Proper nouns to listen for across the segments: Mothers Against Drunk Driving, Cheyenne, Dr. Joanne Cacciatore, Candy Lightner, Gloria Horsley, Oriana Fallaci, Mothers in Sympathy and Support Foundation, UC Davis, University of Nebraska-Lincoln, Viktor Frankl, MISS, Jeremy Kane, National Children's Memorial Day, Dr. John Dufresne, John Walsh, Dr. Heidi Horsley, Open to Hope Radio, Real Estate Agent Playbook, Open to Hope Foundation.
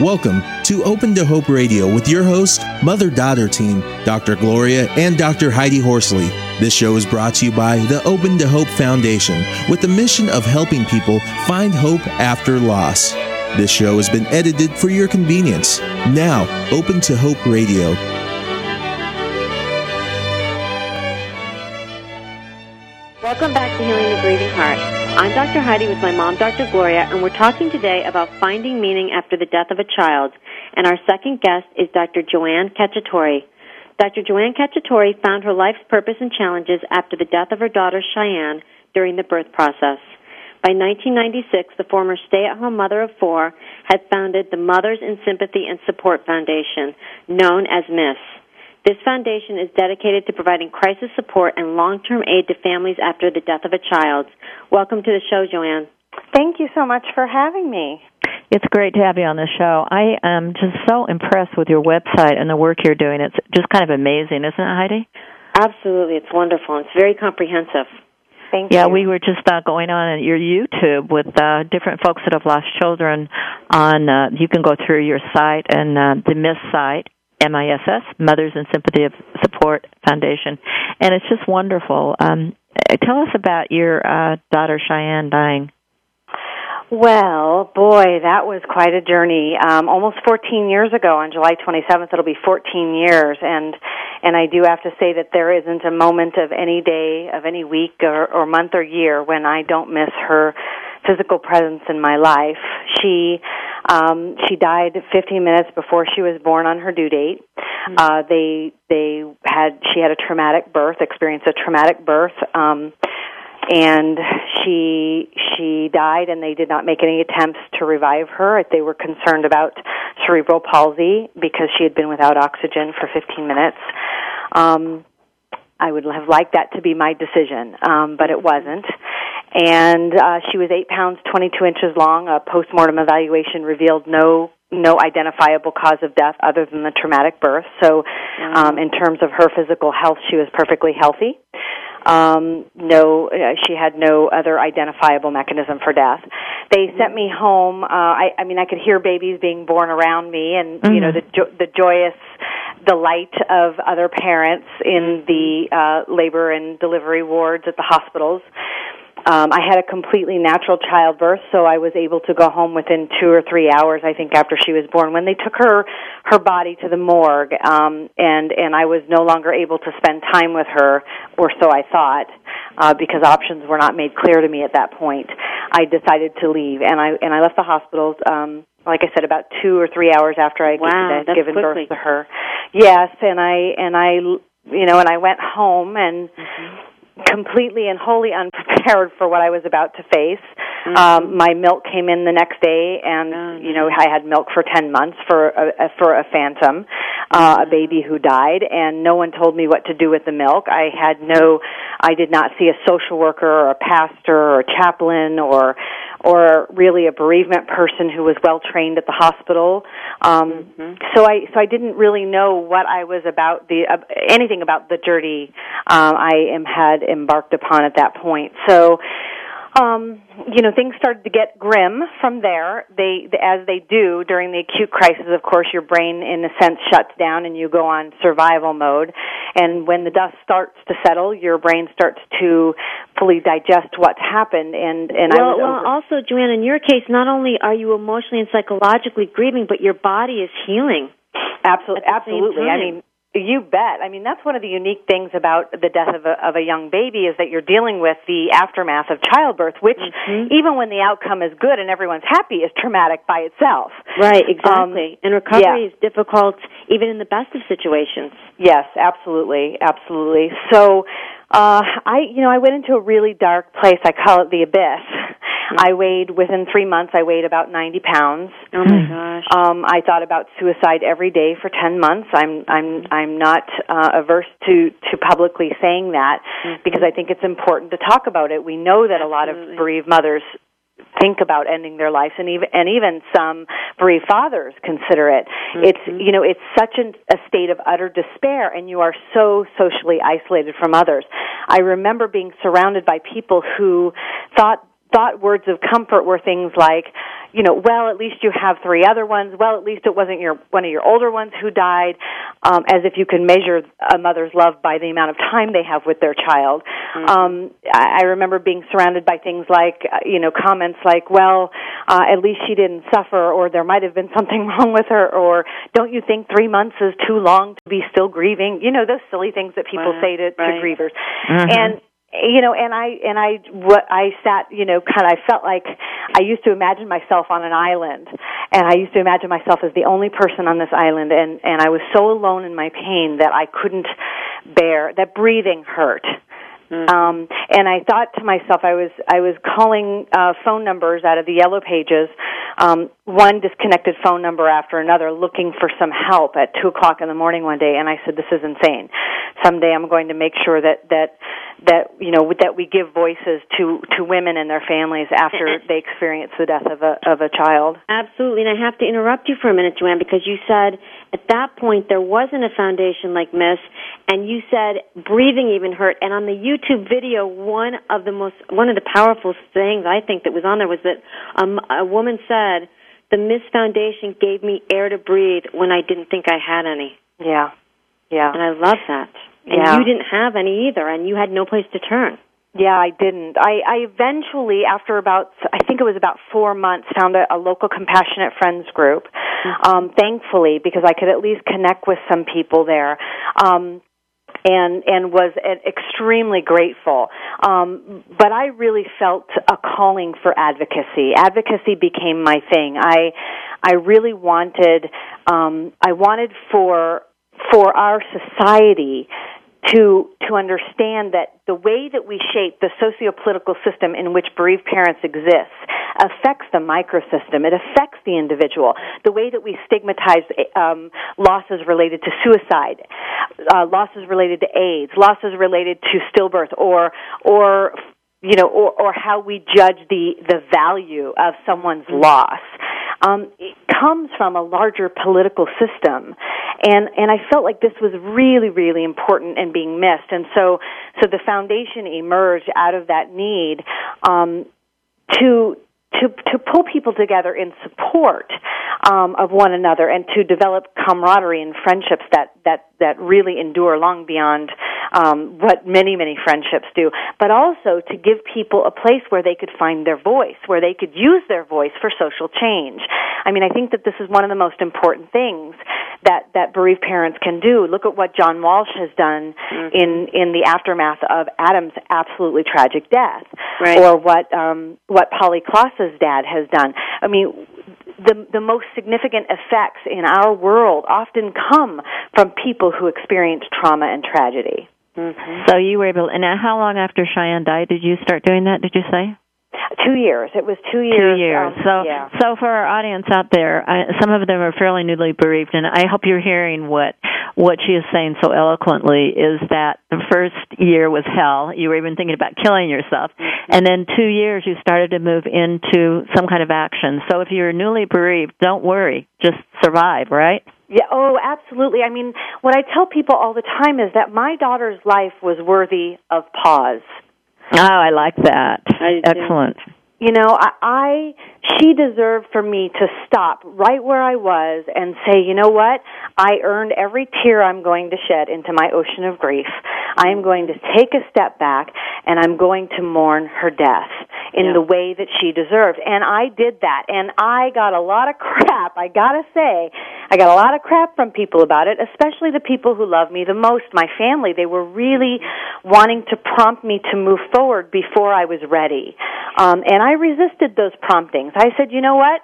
Welcome to Open to Hope Radio with your host, mother-daughter team, Dr. Gloria and Dr. Heidi Horsley. This show is brought to you by the Open to Hope Foundation with the mission of helping people find hope after loss. This show has been edited for your convenience. Now, Open to Hope Radio. Welcome back to Healing the Grieving Heart. I'm Dr. Heidi with my mom, Dr. Gloria, and we're talking today about finding meaning after the death of a child. And our second guest is Dr. Joanne Cacciatore. Dr. Joanne Cacciatore found her life's purpose and challenges after the death of her daughter, Cheyenne, during the birth process. By 1996, the former stay-at-home mother of four had founded the Mothers in Sympathy and Support Foundation, known as MISS. This foundation is dedicated to providing crisis support and long-term aid to families after the death of a child. Welcome to the show, Joanne. Thank you so much for having me. It's great to have you on the show. I am just so impressed with your website and the work you're doing. It's just kind of amazing, isn't it, Heidi? Absolutely. It's wonderful. It's very comprehensive. Thank you. Yeah, we were just going on your YouTube with different folks that have lost children. You can go through your site and the MISS site. MISS, Mothers in Sympathy and Support Foundation, and it's just wonderful. Tell us about your daughter Cheyenne dying. Well, boy, that was quite a journey. Almost 14 years ago, on July 27th, it'll be 14 years, and I do have to say that there isn't a moment of any day, of any week, or month, or year when I don't miss her physical presence in my life. She died 15 minutes before she was born on her due date. She had a traumatic birth, experienced a traumatic birth, and she died. And they did not make any attempts to revive her. They were concerned about cerebral palsy because she had been without oxygen for 15 minutes. I would have liked that to be my decision, but it wasn't. And she was 8 pounds, 22 inches long. A postmortem evaluation revealed no identifiable cause of death other than the traumatic birth. So in terms of her physical health, she was perfectly healthy. She had no other identifiable mechanism for death. They sent me home. I could hear babies being born around me, and you know, the joyous delight of other parents in the labor and delivery wards at the hospitals. I had a completely natural childbirth, so I was able to go home within 2 or 3 hours, I think, after she was born, when they took her body to the morgue, and I was no longer able to spend time with her, or so I thought, because options were not made clear to me at that point. I decided to leave, and I left the hospitals, like I said, about 2 or 3 hours after I had given birth to her. Yes, and I you know, and I went home and. Mm-hmm. Completely and wholly unprepared for what I was about to face. Mm-hmm. My milk came in the next day, and you know, I had milk for 10 months for a phantom, a baby who died, and no one told me what to do with the milk. I did not see a social worker or a pastor or a chaplain or really a bereavement person who was well trained at the hospital. So I didn't really know what I was about anything about the journey I had embarked upon at that point. So, you know, things started to get grim from there. As they do during the acute crisis, of course, your brain, in a sense, shuts down and you go on survival mode. And when the dust starts to settle, your brain starts to fully digest what's happened. Also, Joanne, in your case, not only are you emotionally and psychologically grieving, but your body is healing. Absolutely. I mean. You bet. I mean, that's one of the unique things about the death of a young baby is that you're dealing with the aftermath of childbirth, which even when the outcome is good and everyone's happy is traumatic by itself. Right, exactly. And recovery is difficult even in the best of situations. Yes, absolutely, absolutely. So I went into a really dark place. I call it the abyss. I weighed, within 3 months, about 90 pounds. Oh, my gosh. I thought about suicide every day for 10 months. I'm not averse to publicly saying that because I think it's important to talk about it. We know that a lot of bereaved mothers think about ending their lives, and even some bereaved fathers consider it. It's such a state of utter despair, and you are so socially isolated from others. I remember being surrounded by people who thought words of comfort were things like, you know, well, at least you have three other ones. Well, at least it wasn't one of your older ones who died, as if you can measure a mother's love by the amount of time they have with their child. Mm-hmm. I remember being surrounded by things like, comments like, well, at least she didn't suffer, or there might have been something wrong with her, or don't you think 3 months is too long to be still grieving? You know, those silly things that people say to grievers. Mm-hmm. And, I sat, I felt like I used to imagine myself on an island, and I used to imagine myself as the only person on this island, and I was so alone in my pain that I couldn't bear, that breathing hurt. Mm-hmm. And I thought to myself, I was calling phone numbers out of the yellow pages, one disconnected phone number after another, looking for some help at 2 o'clock in the morning one day, and I said, this is insane. Someday I'm going to make sure that we give voices to women and their families after they experience the death of a child. Absolutely, and I have to interrupt you for a minute, Joanne, because you said at that point there wasn't a foundation like MISS, and you said breathing even hurt. And on the YouTube video, one of the powerful things I think that was on there was that a woman said, "The MISS Foundation gave me air to breathe when I didn't think I had any." Yeah, yeah, and I love that. And you didn't have any either, and you had no place to turn. Yeah, I didn't. I eventually, after about 4 months, found a local compassionate friends group, thankfully, because I could at least connect with some people there. And was extremely grateful. But I really felt a calling for advocacy. Advocacy became my thing. I really wanted, for our society to understand that the way that we shape the socio-political system in which bereaved parents exist affects the microsystem. It affects the individual. The way that we stigmatize losses related to suicide, losses related to AIDS, losses related to stillbirth, or how we judge the value of someone's loss. It comes from a larger political system, and I felt like this was really, really important and being missed. And so the foundation emerged out of that need to pull people together in support of one another, and to develop camaraderie and friendships that really endure long beyond what many, many friendships do, but also to give people a place where they could find their voice, where they could use their voice for social change. I mean, I think that this is one of the most important things that bereaved parents can do. Look at what John Walsh has done in the aftermath of Adam's absolutely tragic death, or what Polly Klaas's dad has done. I mean, the most significant effects in our world often come from people who experience trauma and tragedy. Mm-hmm. So you were able, and how long after Cheyenne died did you start doing that, did you say? 2 years. It was 2 years. 2 years. So for our audience out there, some of them are fairly newly bereaved, and I hope you're hearing what she is saying so eloquently is that the first year was hell. You were even thinking about killing yourself. Mm-hmm. And then 2 years you started to move into some kind of action. So if you're newly bereaved, don't worry. Just survive, right? Yeah. Oh, absolutely. I mean, what I tell people all the time is that my daughter's life was worthy of pause. Oh, I like that. Excellent. You know, she deserved for me to stop right where I was and say, you know what? I earned every tear I'm going to shed into my ocean of grief. I am going to take a step back, and I'm going to mourn her death in the way that she deserved. And I did that, and I got a lot of crap, I gotta say. I got a lot of crap from people about it, especially the people who love me the most, my family. They were really wanting to prompt me to move forward before I was ready. And I resisted those promptings. I said, you know what?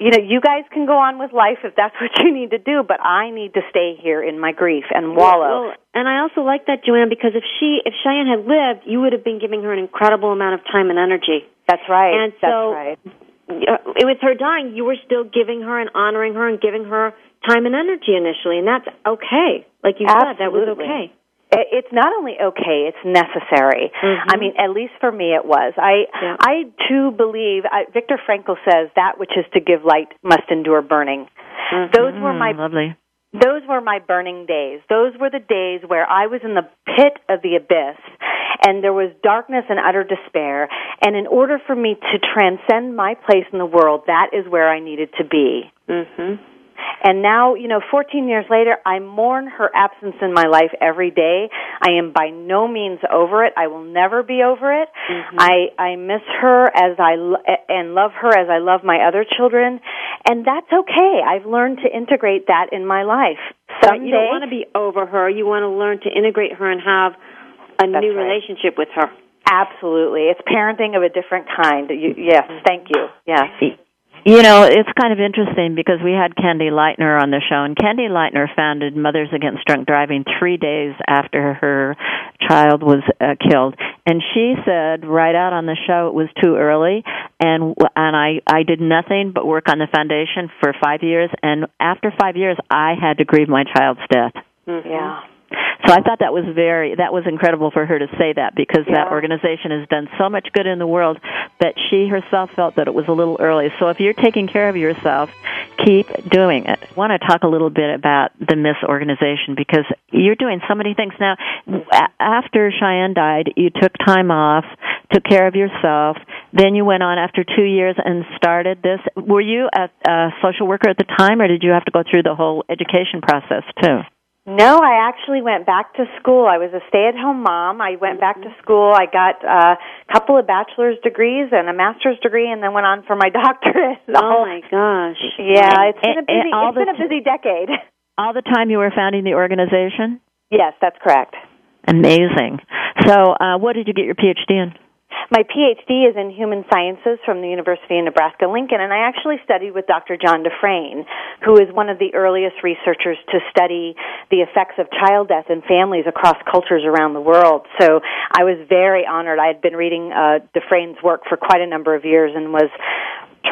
You guys can go on with life if that's what you need to do, but I need to stay here in my grief and wallow. Well, and I also like that, Joanne, because if Cheyenne had lived, you would have been giving her an incredible amount of time and energy. That's right. And so with her dying, you were still giving her and honoring her and giving her time and energy initially, and that's okay. Like you said, that was okay. It's not only okay, it's necessary. Mm-hmm. I mean, at least for me it was. I too believe, Viktor Frankl says, that which is to give light must endure burning. Mm-hmm. Those were my... Lovely. Those were my burning days. Those were the days where I was in the pit of the abyss, and there was darkness and utter despair. And in order for me to transcend my place in the world, that is where I needed to be. Mm-hmm. And now, 14 years later, I mourn her absence in my life every day. I am by no means over it. I will never be over it. Mm-hmm. I miss her and love her as I love my other children. And that's okay. I've learned to integrate that in my life. Someday, you don't want to be over her. You want to learn to integrate her and have a new relationship with her. Absolutely. It's parenting of a different kind. Yes, thank you. Yes. It's kind of interesting because we had Candy Lightner on the show, and Candy Lightner founded Mothers Against Drunk Driving 3 days after her child was killed. And she said right out on the show it was too early, and I did nothing but work on the foundation for 5 years, and after 5 years I had to grieve my child's death. Mm-hmm. Yeah. So I thought that was incredible for her to say that, because that organization has done so much good in the world, but she herself felt that it was a little early. So if you're taking care of yourself, keep doing it. I want to talk a little bit about the MISS organization, because you're doing so many things now. After Cheyenne died, you took time off, took care of yourself, then you went on after 2 years and started this. Were you a social worker at the time, or did you have to go through the whole education process too? No, I actually went back to school. I was a stay-at-home mom. I went back to school. I got a couple of bachelor's degrees and a master's degree, and then went on for my doctorate. Oh, my gosh. Yeah, it's been a busy decade. All the time you were founding the organization? Yes, that's correct. Amazing. So what did you get your Ph.D. in? My Ph.D. is in Human Sciences from the University of Nebraska-Lincoln, and I actually studied with Dr. John Dufresne, who is one of the earliest researchers to study the effects of child death in families across cultures around the world. So I was very honored. I had been reading Dufresne's work for quite a number of years and was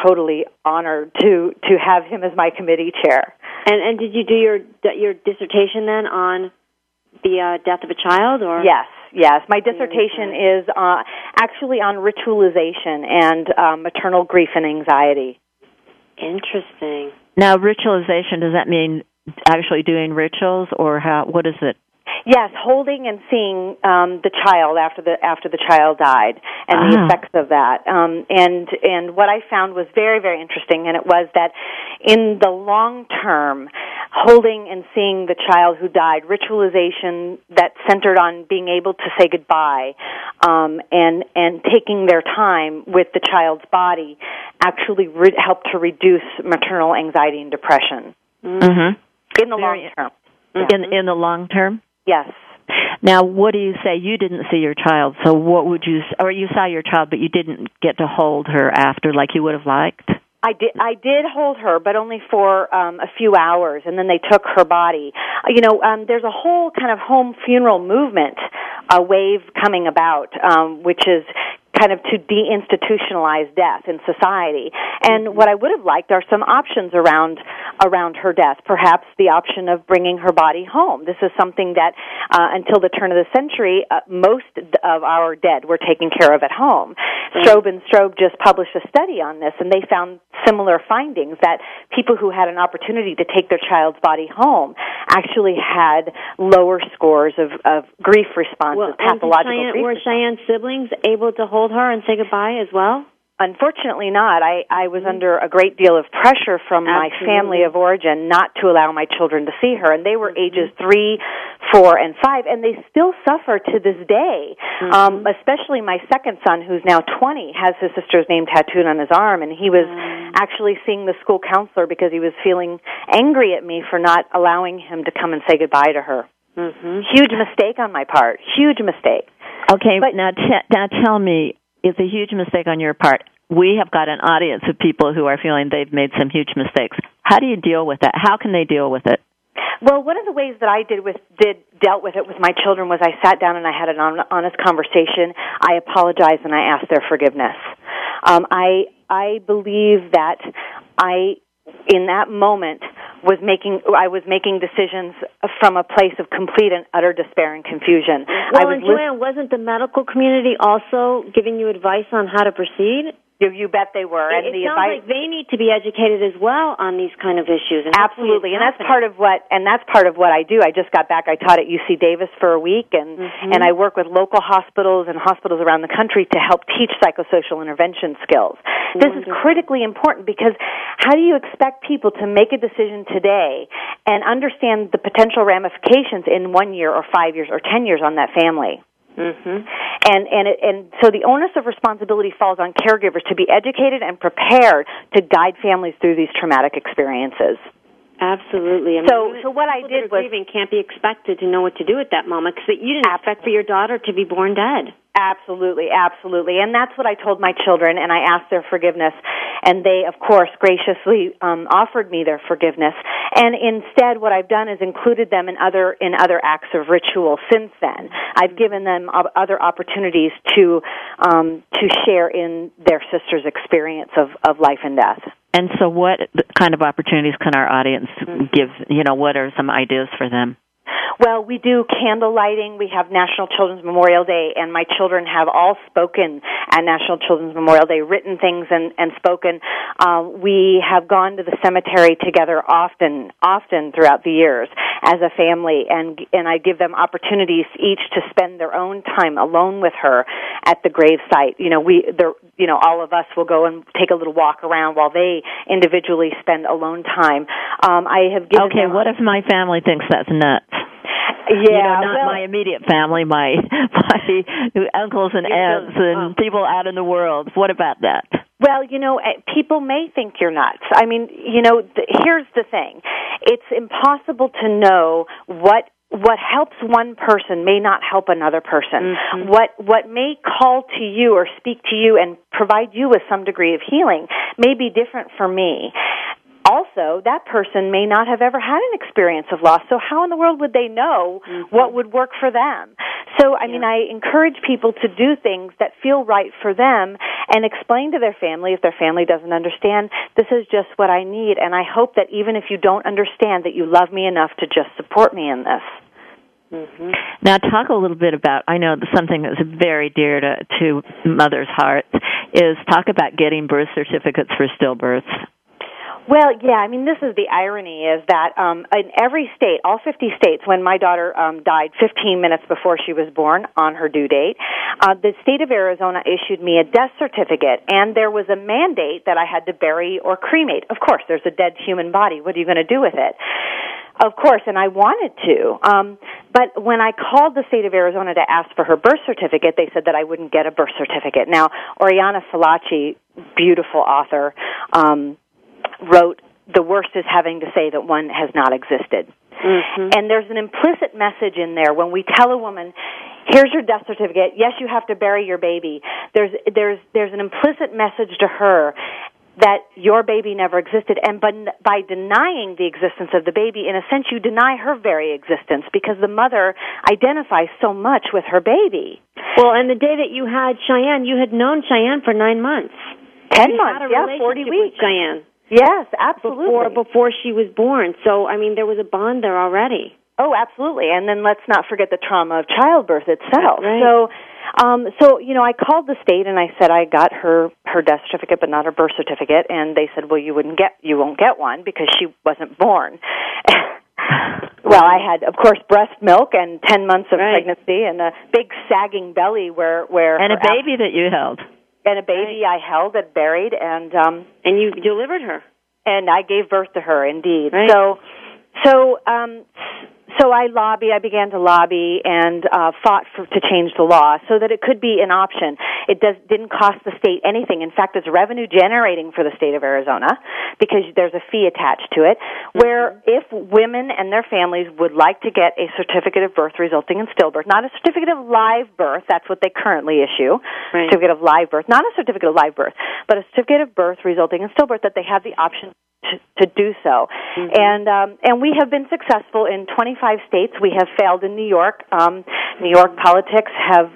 totally honored to have him as my committee chair. And did you do your dissertation then on the death of a child? Or Yes. My dissertation is actually on ritualization and maternal grief and anxiety. Interesting. Now, ritualization, does that mean actually doing rituals, or what is it? Yes, holding and seeing the child after the child died, and the effects of that. And what I found was very, very interesting, and it was that in the long term, holding and seeing the child who died, ritualization that centered on being able to say goodbye, and taking their time with the child's body, actually helped to reduce maternal anxiety and depression in the long term. Yeah. In the long term? Yes. Now, what do you say? You didn't see your child, so what would you... Or you saw your child, but you didn't get to hold her after like you would have liked? I did hold her, but only for a few hours, and then they took her body. There's a whole kind of home funeral movement, a wave coming about, which is kind of to deinstitutionalize death in society. And what I would have liked are some options around her death, perhaps the option of bringing her body home. This is something that, until the turn of the century, most of our dead were taken care of at home. Strobe and Strobe just published a study on this, and they found similar findings that people who had an opportunity to take their child's body home actually had lower scores of grief responses, pathological grief. Were Cheyenne's siblings able to hold her and say goodbye as well? Unfortunately not. I was under a great deal of pressure from my family of origin not to allow my children to see her, and they were ages 3, 4, and 5, and they still suffer to this day. Especially my second son, who's now 20, has his sister's name tattooed on his arm, and he was actually seeing the school counselor because he was feeling angry at me for not allowing him to come and say goodbye to her. Huge mistake on my part. Huge mistake. Okay, but now tell me, it's a huge mistake on your part. We have got an audience of people who are feeling they've made some huge mistakes. How do you deal with that? How can they deal with it? Well, one of the ways that I dealt with it with my children was I sat down and I had an honest conversation. I apologized and I asked their forgiveness. I believe that in that moment I was making decisions from a place of complete and utter despair and confusion. Well, Joanne, wasn't the medical community also giving you advice on how to proceed? You bet they were. And it sounds like they need to be educated as well on these kind of issues. And absolutely, and that's part of what I do. I just got back. I taught at UC Davis for a week, and I work with local hospitals and hospitals around the country to help teach psychosocial intervention skills. This Wonderful. Is critically important because how do you expect people to make a decision today and understand the potential ramifications in 1 year or 5 years or 10 years on that family? Mm-hmm. And so the onus of responsibility falls on caregivers to be educated and prepared to guide families through these traumatic experiences. Absolutely. I mean, so what I did was grieving can't be expected to know what to do at that moment because you didn't expect for your daughter to be born dead. Absolutely, absolutely. And that's what I told my children, and I asked their forgiveness. And they, of course, graciously offered me their forgiveness. And instead, what I've done is included them in other acts of ritual since then. I've given them other opportunities to share in their sister's experience of life and death. And so what kind of opportunities can our audience give? You know, what are some ideas for them? Well, we do candle lighting. We have National Children's Memorial Day, and my children have all spoken at National Children's Memorial Day, written things and spoken. We have gone to the cemetery together often throughout the years as a family, and I give them opportunities each to spend their own time alone with her at the gravesite. You know, all of us will go and take a little walk around while they individually spend alone time. I have given them what if my family thinks that's nuts? Yeah, you know, my immediate family, my uncles and aunts and people out in the world. What about that? Well, you know, people may think you're nuts. I mean, you know, here's the thing. It's impossible to know what helps one person may not help another person. Mm-hmm. What may call to you or speak to you and provide you with some degree of healing may be different for me. Also, that person may not have ever had an experience of loss, so how in the world would they know what would work for them? So, I mean, I encourage people to do things that feel right for them and explain to their family, if their family doesn't understand, this is just what I need, and I hope that even if you don't understand, that you love me enough to just support me in this. Mm-hmm. Now, talk a little bit about, I know something that's very dear to mothers' hearts is talk about getting birth certificates for stillbirths. Well, yeah, I mean, this is the irony is that in every state, all 50 states, when my daughter died 15 minutes before she was born on her due date, the state of Arizona issued me a death certificate, and there was a mandate that I had to bury or cremate. Of course, there's a dead human body. What are you going to do with it? Of course, and I wanted to. But when I called the state of Arizona to ask for her birth certificate, they said that I wouldn't get a birth certificate. Now, Oriana Fallaci, beautiful author, wrote, "The worst is having to say that one has not existed." Mm-hmm. And there's an implicit message in there when we tell a woman, here's your death certificate, yes, you have to bury your baby. There's an implicit message to her that your baby never existed, and by denying the existence of the baby, in a sense, you deny her very existence because the mother identifies so much with her baby. Well, and the day that you had Cheyenne, you had known Cheyenne for 9 months. 10 months, yeah, 40 weeks. Cheyenne. Yes, absolutely. Before she was born. So, I mean, there was a bond there already. Oh, absolutely. And then let's not forget the trauma of childbirth itself. Right. So, you know, I called the state and I said I got her death certificate but not her birth certificate. And they said, well, you won't get one because she wasn't born. Well, I had, of course, breast milk and 10 months of pregnancy and a big sagging belly where and a baby that you held. And a baby I held and buried, and you delivered her, and I gave birth to her. Indeed, right. So I began to lobby and fought to change the law so that it could be an option. It didn't cost the state anything. In fact, it's revenue generating for the state of Arizona because there's a fee attached to it, where if women and their families would like to get a certificate of birth resulting in stillbirth, not a certificate of live birth, that's what they currently issue, certificate of live birth, not a certificate of live birth, but a certificate of birth resulting in stillbirth, that they have the option to do so. Mm-hmm. And we have been successful in 25 states. We have failed in New York. New York politics have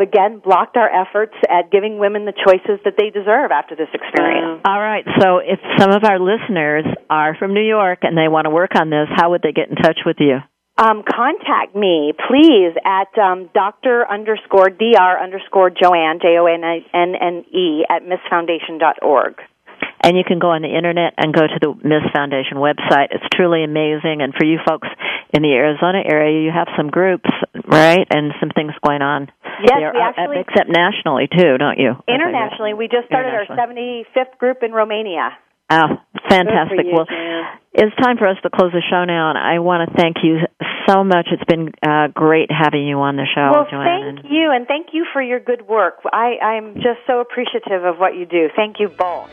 again blocked our efforts at giving women the choices that they deserve after this experience. All right. So if some of our listeners are from New York and they want to work on this, how would they get in touch with you? Contact me, please, at Dr. Joanne, Joanne at MISSFoundation.org. And you can go on the internet and go to the MISS Foundation website. It's truly amazing. And for you folks in the Arizona area, you have some groups, right, and some things going on. Yes, we actually... Except nationally, too, don't you? Internationally. We just started our 75th group in Romania. Oh, fantastic. Well, it's time for us to close the show now, and I want to thank you so much. It's been great having you on the show, Joanne. Well, thank you, and thank you for your good work. I'm just so appreciative of what you do. Thank you both.